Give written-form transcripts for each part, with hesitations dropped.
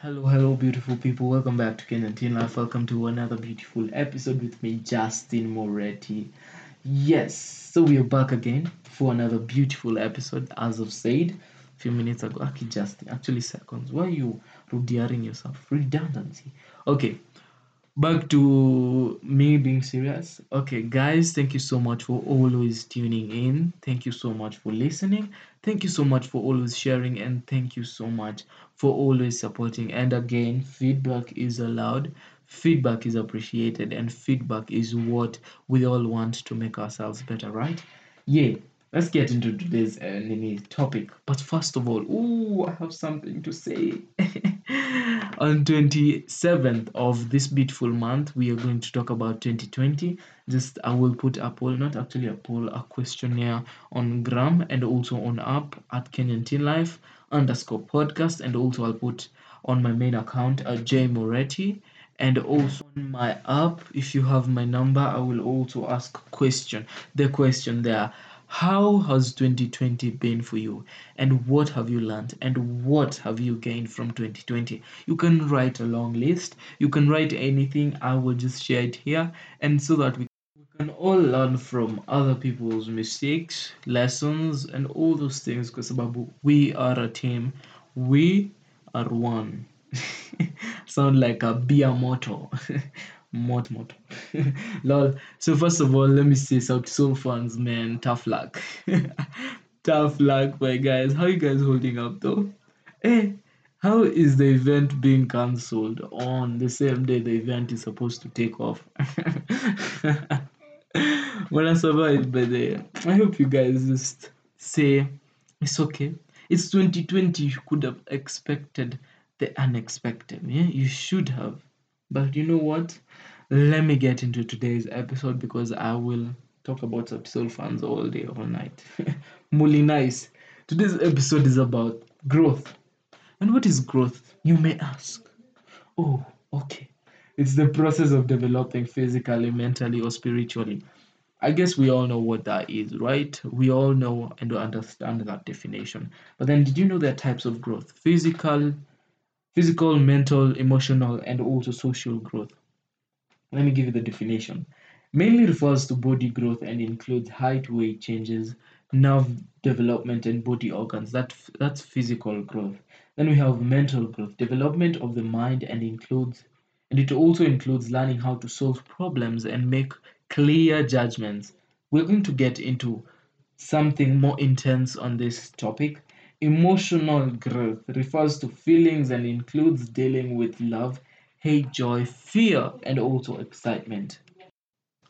Hello beautiful people, welcome back to Ken and Tina Life. Welcome to another beautiful episode with me, Justin Moretti. Yes, so we are back again for another beautiful episode. As I've said a few minutes ago, actually seconds, why are you rudiaring yourself? Redundancy. Okay, back to me being serious. Okay guys, thank you so much for always tuning in. Thank you so much for listening. Thank you so much for always sharing, and thank you so much for always supporting. And again, feedback is allowed, feedback is appreciated, and feedback is what we all want to make ourselves better, right? Yeah, let's get into today's topic. But first of all, I have something to say. On 27th of this beautiful month, we are going to talk about 2020. I will put a poll, a questionnaire on Gram and also on app at Kenyan Teen Life _podcast, and also I'll put on my main account at J Moretti, and also on my app. If you have my number, I will also ask the question there. How has 2020 been for you, and what have you learned, and what have you gained from 2020? You can write a long list, you can write anything, I will just share it here, and so that we can all learn from other people's mistakes, lessons, and all those things, because we are a team, we are one. Sound like a beer motto. Motto. Lol. So first of all, let me say Soul fans, man, tough luck. Tough luck, my guys. How are you guys holding up though? Hey, how is the event being cancelled on the same day the event is supposed to take off? When I survived by the I hope you guys just say it's okay. It's 2020, you could have expected the unexpected, yeah? You should have. But you know what? Let me get into today's episode, because I will talk about Soul fans all day, all night. Muli nice. Today's episode is about growth. And what is growth, you may ask? Oh, okay. It's the process of developing physically, mentally, or spiritually. I guess we all know what that is, right? We all know and understand that definition. But then, did you know there are types of growth? Physical, mental, emotional, and also social growth. Let me give you the definition. Mainly refers to body growth and includes height, weight changes, nerve development, and body organs. That's physical growth. Then we have mental growth, development of the mind, and it also includes learning how to solve problems and make clear judgments. We're going to get into something more intense on this topic. Emotional growth refers to feelings and includes dealing with love, hate, joy, fear, and also excitement.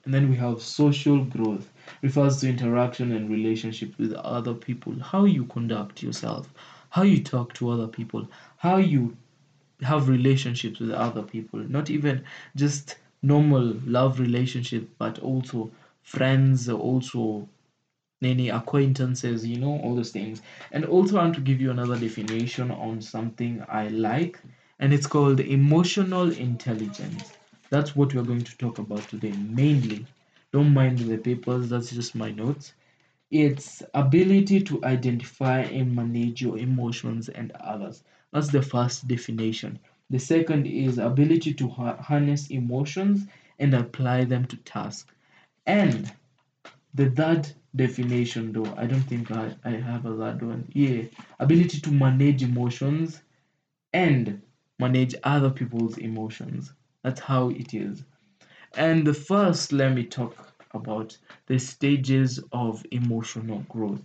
And then we have social growth, refers to interaction and relationship with other people, how you conduct yourself, how you talk to other people, how you have relationships with other people, not even just normal love relationship, but also friends, also any acquaintances, all those things. And also I want to give you another definition on something I like, and it's called emotional intelligence. That's what we're going to talk about today mainly. Don't mind the papers, that's just my notes. It's ability to identify and manage your emotions and others. That's the first definition. The second is ability to harness emotions and apply them to tasks. And the third definition, though, I don't think I have a third one. Yeah, ability to manage emotions and manage other people's emotions. That's how it is. And the first, let me talk about the stages of emotional growth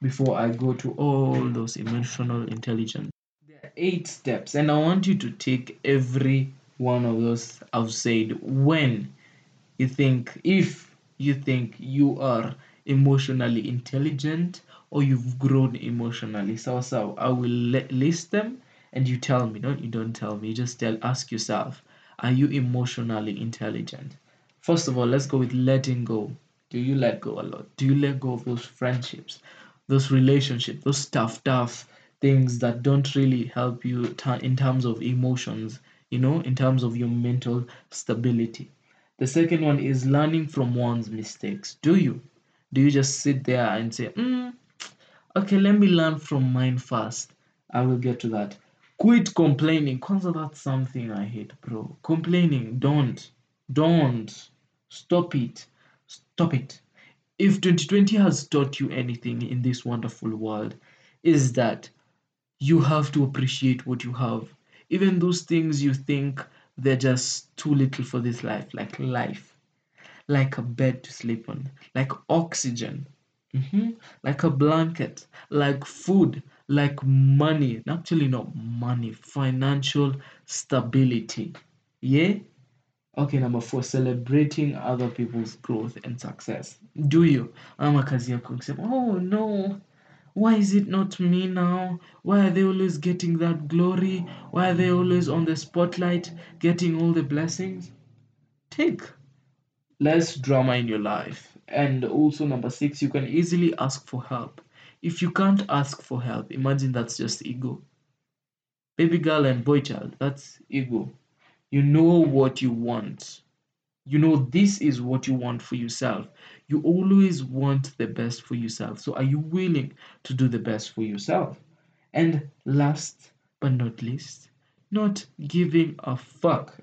before I go to all those emotional intelligence. There are 8 steps, and I want you to take every one of those I've said when you think, if you think you are emotionally intelligent or you've grown emotionally. So I will list them and you tell me. No, you don't tell me, just ask yourself, are you emotionally intelligent? First of all, let's go with letting go. Do you let go a lot? Do you let go of those friendships, those relationships, those tough things that don't really help you in terms of emotions, in terms of your mental stability? The second one is learning from one's mistakes. Do you just sit there and say, okay, let me learn from mine first? I will get to that. Quit complaining. Kwanza, that's something I hate, bro. Complaining. Don't. Stop it. If 2020 has taught you anything in this wonderful world, is that you have to appreciate what you have. Even those things you think they're just too little for this life. Like a bed to sleep on. Like oxygen. Like a blanket. Like food. Like money. Actually, not money. Financial stability. Yeah? Okay, number 4. Celebrating other people's growth and success. Do you? Ama kazi yako ukisema, oh no. Why is it not me now? Why are they always getting that glory? Why are they always on the spotlight, getting all the blessings? Take less drama in your life. And also number 6, you can easily ask for help. If you can't ask for help, imagine that's just ego. Baby girl and boy child, that's ego. You know what you want. You know this is what you want for yourself. You always want the best for yourself. So are you willing to do the best for yourself? And last but not least, not giving a fuck.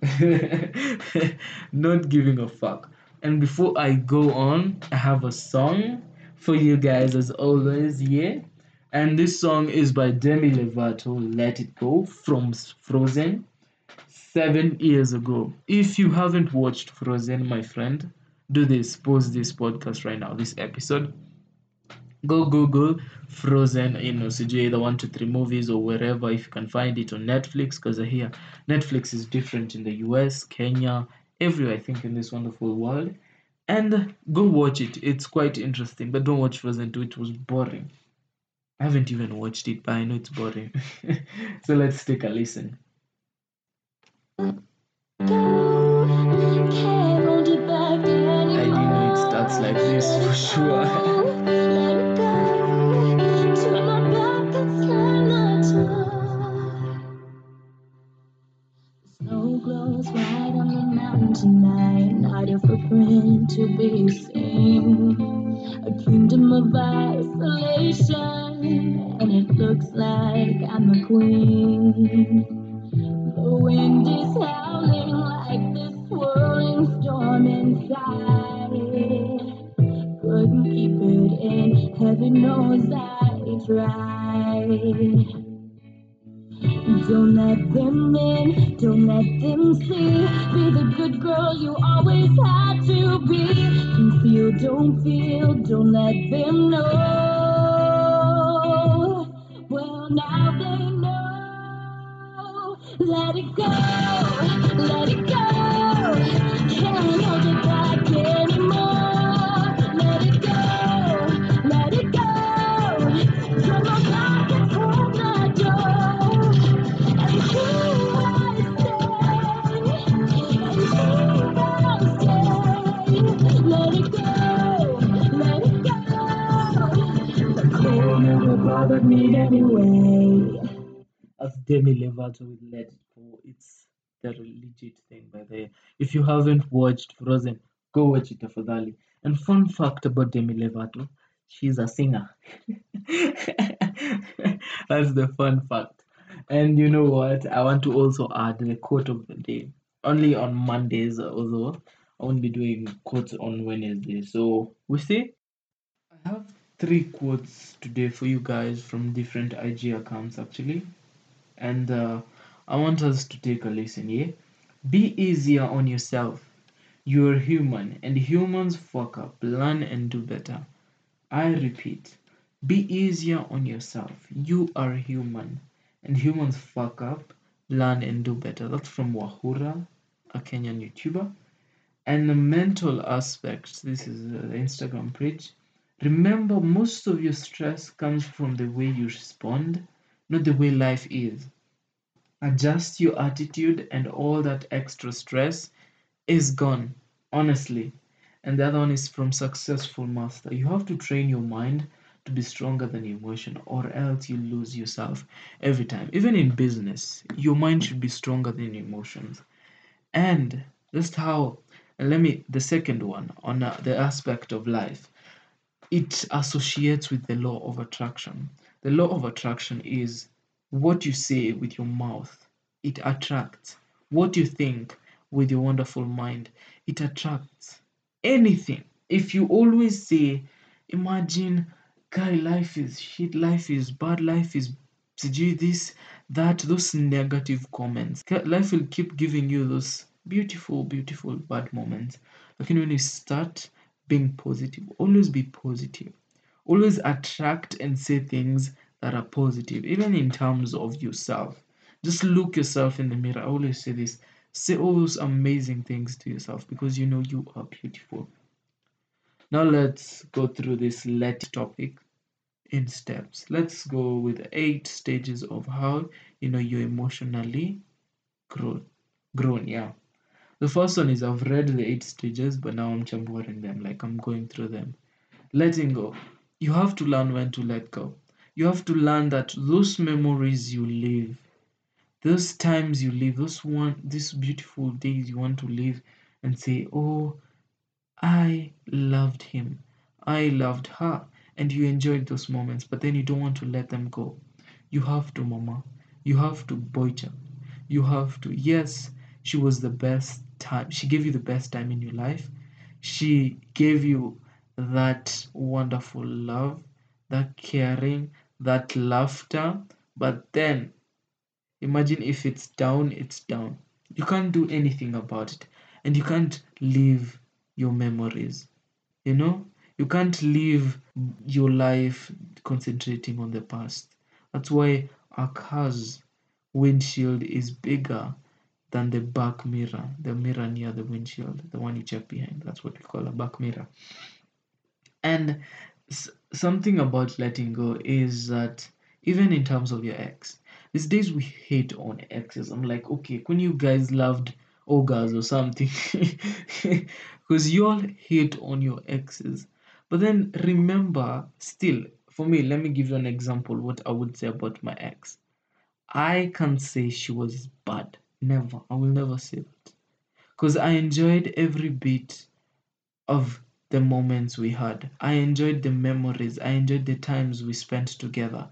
Not giving a fuck. And before I go on, I have a song for you guys as always, yeah? And this song is by Demi Lovato, Let It Go, from Frozen. 7 years ago. If you haven't watched Frozen, my friend, do this. Pause this podcast right now, this episode. Go Google Frozen, CJ, the 1, 2, 3 movies or wherever, if you can find it on Netflix, because I hear Netflix is different in the US, Kenya, everywhere, I think, in this wonderful world. And go watch it. It's quite interesting, but don't watch Frozen 2. It was boring. I haven't even watched it, but I know it's boring. So let's take a listen. I didn't know it starts like this for sure. Snow glows white on the mountain night, not your footprint to be seen. A kingdom of isolation, and it looks like I'm the queen. The wind is howling like this swirling storm inside. Couldn't keep it in, heaven knows I tried. Don't let them in, don't let them see. Be the good girl you always had to be. You feel, don't feel, don't let them know. Well, now they know. Let it go, let it go. Can't hold it back anymore. Let it go, let it go. Turn my back and hold the door. And here I stand. Let it go, let it go. The cold never bothered me anyway. As Demi Lovato with Let It Go. It's the legit thing by the way. If you haven't watched Frozen, go watch it tafadhali. And fun fact about Demi Lovato, she's a singer. That's the fun fact. And you know what? I want to also add the quote of the day. Only on Mondays, although I won't be doing quotes on Wednesday. So we see. I have 3 quotes today for you guys from different IG accounts actually. And I want us to take a listen, yeah? Be easier on yourself. You're human, and humans fuck up, learn and do better. I repeat, be easier on yourself. You are human, and humans fuck up, learn and do better. That's from Wahura, a Kenyan YouTuber. And the mental aspects, this is the Instagram page. Remember, most of your stress comes from the way you respond, not the way life is. Adjust your attitude and all that extra stress is gone, honestly. And the other one is from Successful Master. You have to train your mind to be stronger than emotion, or else you lose yourself every time. Even in business, your mind should be stronger than emotions. And just how, and the second one, on the aspect of life, it associates with the law of attraction. The law of attraction is What you say with your mouth, it attracts. What you think with your wonderful mind, it attracts. Anything. If you always say, imagine, guy, life is shit, life is bad, life is this, that, those negative comments, life will keep giving you those beautiful, beautiful bad moments. Like when you start being positive, always be positive. Always attract and say things that are positive, even in terms of yourself. Just look yourself in the mirror. I always say this. Say all those amazing things to yourself because you know you are beautiful. Now let's go through this let topic in steps. Let's go with 8 stages of how you know you're emotionally grown. Yeah. The first one is I've read the 8 stages, but now I'm chambering them, like I'm going through them. Letting go. You have to learn when to let go. You have to learn that those memories you live, those times you live, these beautiful days you want to live and say, oh, I loved him, I loved her, and you enjoyed those moments, but then you don't want to let them go. You have to, mama. You have to, boycha. You have to. Yes, she was the best time. She gave you the best time in your life. She gave you that wonderful love, that caring, that laughter. But then, imagine if it's down, it's down. You can't do anything about it. And you can't live your memories. You know? You can't live your life concentrating on the past. That's why a car's windshield is bigger than the back mirror. The mirror near the windshield. The one you check behind. That's what we call a back mirror. And something about letting go is that even in terms of your ex, these days we hate on exes. I'm like, okay, when you guys loved ogres or something, because you all hate on your exes. But then remember, still, for me, let me give you an example what I would say about my ex. I can't say she was bad. Never. I will never say that. Because I enjoyed every bit of the moments we had. I enjoyed the memories. I enjoyed the times we spent together.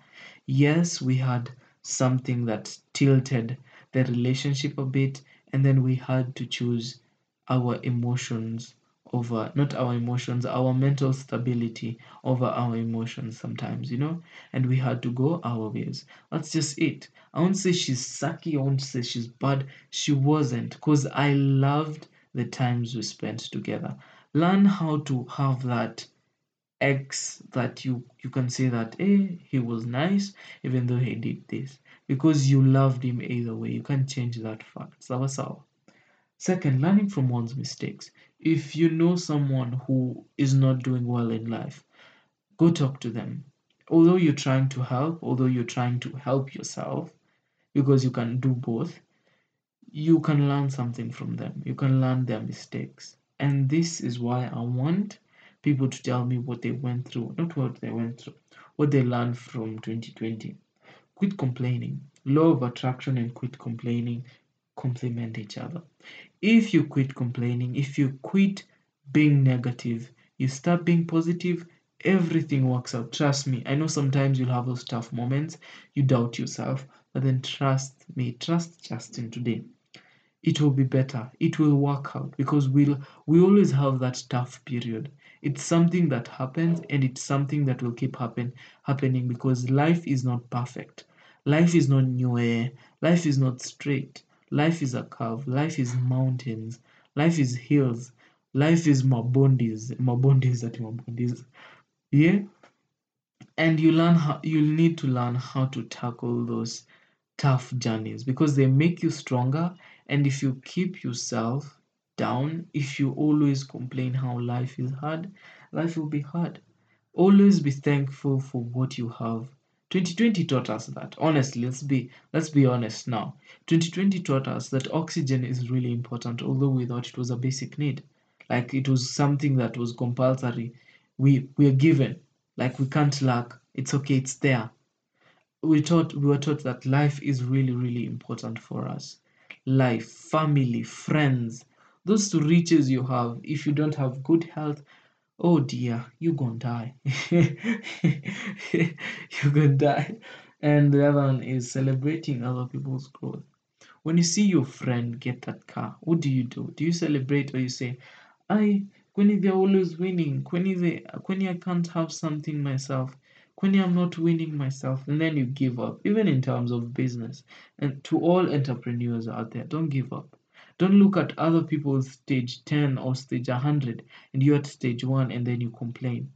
Yes, we had something that tilted the relationship a bit, and then we had to choose our emotions over, not our emotions, our mental stability over our emotions sometimes, you know, and we had to go our ways. That's just it. I won't say she's sucky, I won't say she's bad. She wasn't, because I loved the times we spent together. Learn how to have that ex that you can say that, hey, he was nice, even though he did this. Because you loved him either way. You can't change that fact. Sawa sawa. Second, learning from one's mistakes. If you know someone who is not doing well in life, go talk to them. Although you're trying to help, although you're trying to help yourself, because you can do both, you can learn something from them. You can learn their mistakes. And this is why I want people to tell me what they went through, not what they went through, what they learned from 2020. Quit complaining. Law of attraction and quit complaining complement each other. If you quit complaining, if you quit being negative, you start being positive, everything works out. Trust me. I know sometimes you'll have those tough moments. You doubt yourself. But then trust me. Trust Justin today. It will be better. It will work out because we always have that tough period. It's something that happens and it's something that will keep happening because life is not perfect. Life is not new air. Life is not straight. Life is a curve. Life is mountains. Life is hills. Life is mabondis. Yeah? And you'll need to learn how to tackle those tough journeys because they make you stronger. And if you keep yourself down, if you always complain how life is hard, life will be hard. Always be thankful for what you have. 2020 taught us that. Honestly, let's be honest now. 2020 taught us that oxygen is really important, although we thought it was a basic need. Like it was something that was compulsory. We are given. Like we can't lack. It's okay, it's there. We were taught that life is really, really important for us. Life, family, friends, those riches you have. If you don't have good health, oh dear, you're gonna die. and the other one is celebrating other people's growth. When you see your friend get that car, what do you do? Do you celebrate or you say, Kweni, they're always winning. Kweni, I can't have something myself. Kweni, I'm not winning myself. And then you give up, even in terms of business. And to all entrepreneurs out there, don't give up. Don't look at other people's stage 10 or stage 100 and you're at stage 1 and then you complain.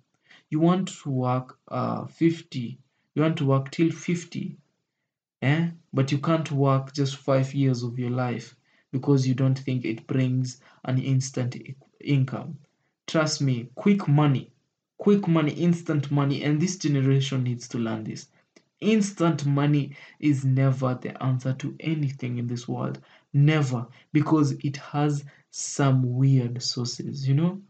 You want to work 50. You want to work till 50. But you can't work just 5 years of your life because you don't think it brings an instant income. Trust me, quick money, instant money, and this generation needs to learn this. Instant money is never the answer to anything in this world. Never, because it has some weird sources, you know?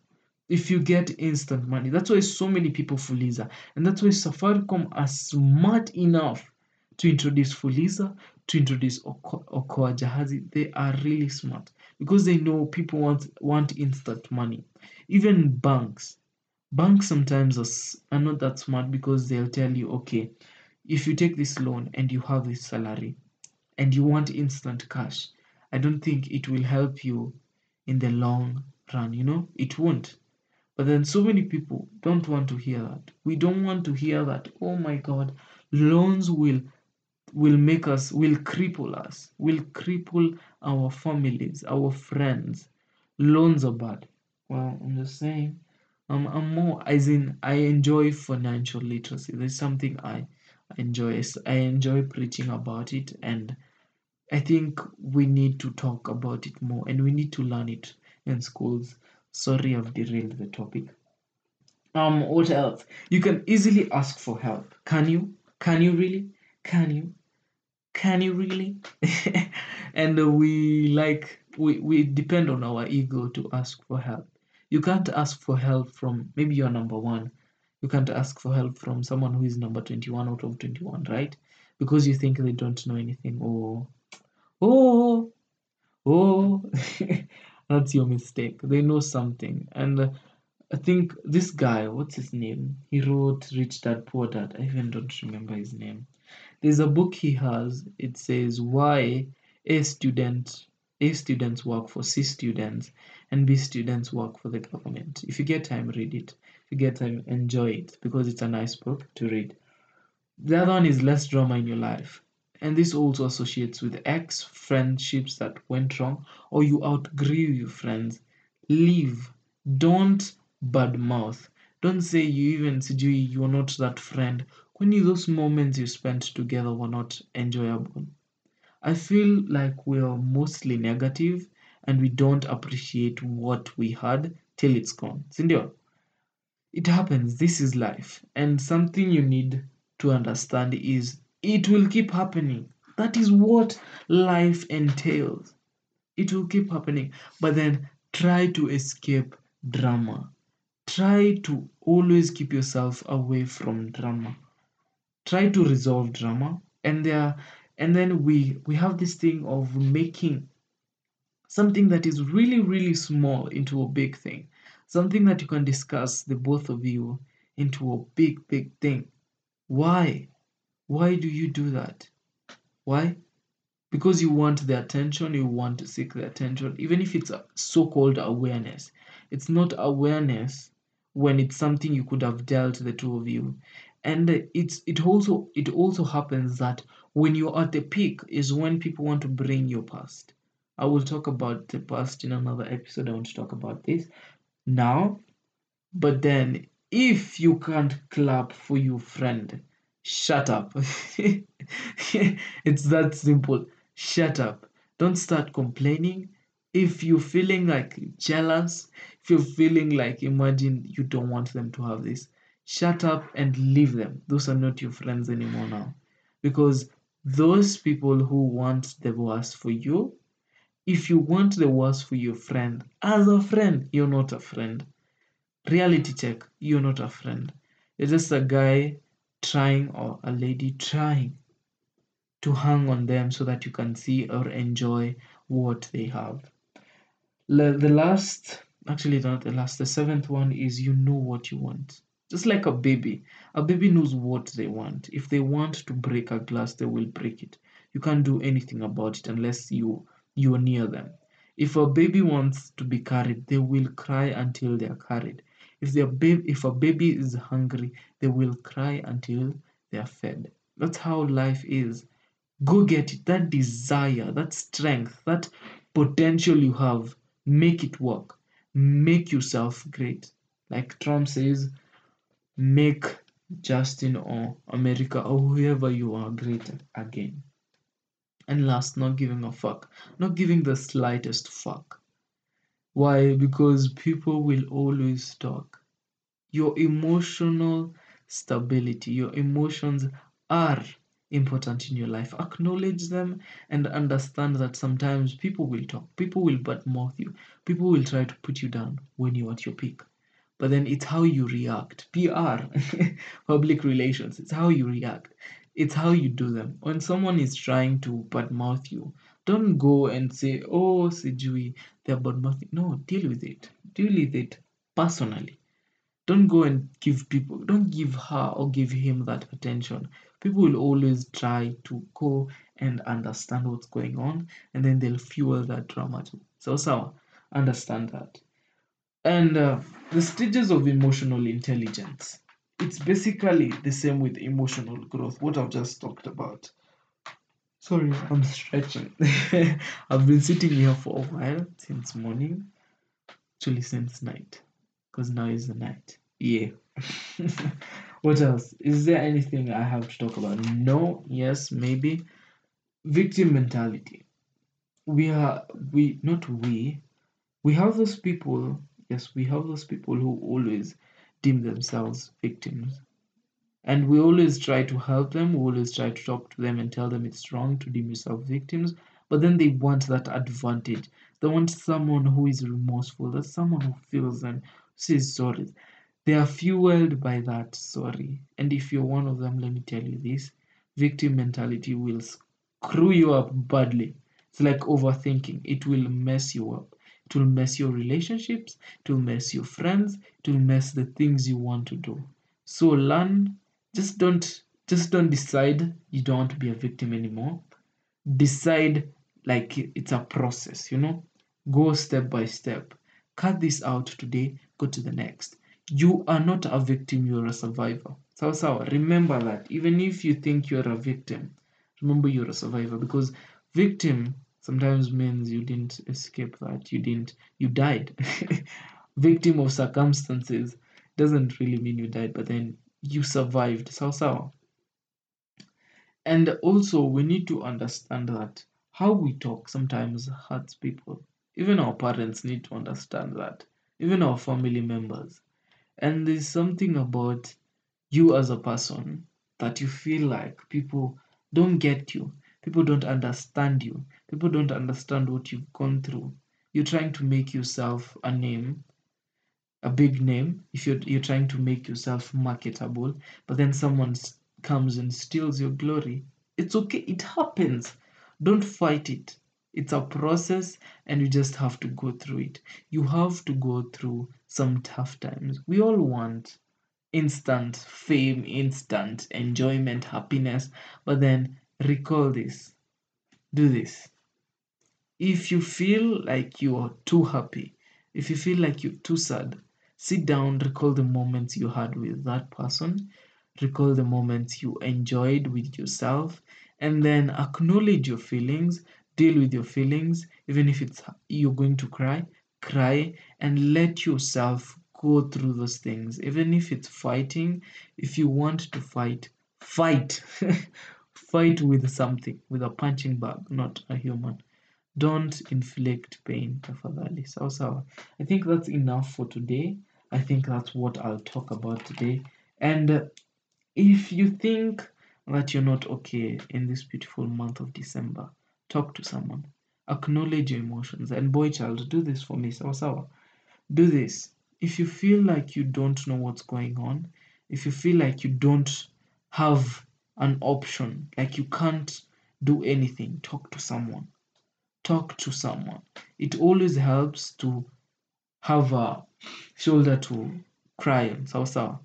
If you get instant money, that's why so many people Fuliza, and that's why Safaricom are smart enough to introduce Fuliza, to introduce Okoa Jahazi. They are really smart because they know people want instant money. Even banks sometimes are not that smart because they'll tell you, okay, if you take this loan and you have this salary and you want instant cash, I don't think it will help you in the long run, you know? It won't. But then so many people don't want to hear that. We don't want to hear that, oh my God, loans will cripple our families, our friends. Loans are bad. Well, I'm just saying, I enjoy financial literacy. There's something I enjoy preaching about it, and I think we need to talk about it more, and we need to learn it in schools. Sorry, I've derailed the topic. What else? You can easily ask for help. Can you? Can you really? Can you? Can you really? And we depend on our ego to ask for help. You can't ask for help from, maybe you're number one. You can't ask for help from someone who is number 21 out of 21, right? Because you think they don't know anything. Oh. That's your mistake. They know something. And I think this guy, what's his name? He wrote Rich Dad Poor Dad. I even don't remember his name. There's a book he has. It says why A students work for C students and B students work for the government. If you get time, read it. If you get time, enjoy it because it's a nice book to read. The other one is Less Drama in Your Life. And this also associates with ex friendships that went wrong, or you outgrew your friends. Leave. Don't badmouth. Don't say you're not that friend. When those moments you spent together were not enjoyable. I feel like we are mostly negative and we don't appreciate what we had till it's gone. Sindio? It happens. This is life. And something you need to understand is it will keep happening. That is what life entails. It will keep happening. But then try to escape drama. Try to always keep yourself away from drama. Try to resolve drama. And then we have this thing of making something that is really, really small into a big thing. Something that you can discuss, the both of you, into a big, big thing. Why? Why do you do that? Why? Because you want the attention, you want to seek the attention, even if it's a so-called awareness. It's not awareness when it's something you could have dealt the two of you. And it also happens that when you're at the peak is when people want to bring your past. I will talk about the past in another episode. I want to talk about this now. But then if you can't clap for your friend, shut up. It's that simple. Shut up. Don't start complaining. If you're feeling like jealous, if you're feeling like, imagine you don't want them to have this, shut up and leave them. Those are not your friends anymore now. Because those people who want the worst for you, if you want the worst for your friend, as a friend, you're not a friend. Reality check, you're not a friend. You're just a guy trying, or a lady trying to hang on them so that you can see or enjoy what they have. The seventh one is you know what you want. Just like a baby. A baby knows what they want. If they want to break a glass, they will break it. You can't do anything about it unless you are near them. If a baby wants to be carried, they will cry until they are carried. If a baby is hungry, they will cry until they are fed. That's how life is. Go get it. That desire, that strength, that potential you have, make it work. Make yourself great. Like Trump says, make Justin or America or whoever you are great again. And last, not giving a fuck. Not giving the slightest fuck. Why? Because people will always talk. Your emotional stability, your emotions are important in your life. Acknowledge them and understand that sometimes people will talk. People will badmouth you. People will try to put you down when you're at your peak. But then it's how you react. PR, public relations. It's how you react. It's how you do them. When someone is trying to badmouth you, don't go and say, oh, Sijui, they're badmouthing. No, deal with it. Deal with it personally. Don't go and don't give her or give him that attention. People will always try to go and understand what's going on, and then they'll fuel that drama too. So, understand that. And the stages of emotional intelligence. It's basically the same with emotional growth, what I've just talked about. Sorry, I'm stretching. I've been sitting here for a while, since morning. Actually, since night. Because now is the night. Yeah. What else? Is there anything I have to talk about? No, yes, maybe. Victim mentality. We have those people, yes, we have those people who always deem themselves victims, and we always try to help them, we always try to talk to them and tell them it's wrong to deem yourself victims, but then they want that advantage. They want someone who is remorseful, that's someone who feels and says sorry. They are fueled by that sorry. And if you're one of them, let me tell you this, victim mentality will screw you up badly. It's like overthinking. It will mess you up. It will mess your relationships, it will mess your friends, it will mess the things you want to do. So learn, just don't decide you don't want to be a victim anymore. Decide like it's a process, you know. Go step by step. Cut this out today, go to the next. You are not a victim, you are a survivor. So, remember that. Even if you think you are a victim, remember you are a survivor, because victim sometimes means you didn't escape that, you died. Victim of circumstances doesn't really mean you died, but then you survived. Sawa. And also we need to understand that how we talk sometimes hurts people. Even our parents need to understand that. Even our family members. And there's something about you as a person that you feel like people don't get you. People don't understand you. People don't understand what you've gone through. You're trying to make yourself a name, a big name. If you're trying to make yourself marketable, but then someone comes and steals your glory, it's okay. It happens. Don't fight it. It's a process, and you just have to go through it. You have to go through some tough times. We all want instant fame, instant enjoyment, happiness, but then recall this. Do this. If you feel like you are too happy, if you feel like you're too sad, sit down, recall the moments you had with that person, recall the moments you enjoyed with yourself, and then acknowledge your feelings, deal with your feelings, even if it's you're going to cry, and let yourself go through those things. Even if it's fighting, if you want to fight. Fight with something, with a punching bag, not a human. Don't inflict pain, tafadhali. Sawa. I think that's enough for today. I think that's what I'll talk about today. And if you think that you're not okay in this beautiful month of December, talk to someone. Acknowledge your emotions. And boy, child, do this for me. Sawa. Do this. If you feel like you don't know what's going on, if you feel like you don't have an option, like you can't do anything, talk to someone. It always helps to have a shoulder to cry on. Sawa.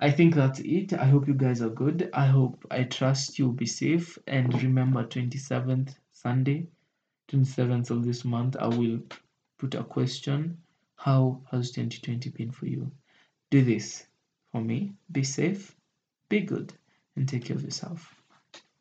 I think that's it. I hope you guys are good. I trust you'll be safe. And remember, 27th, Sunday, 27th of this month, I will put a question. How has 2020 been for you? Do this for me. Be safe, be good, and take care of yourself.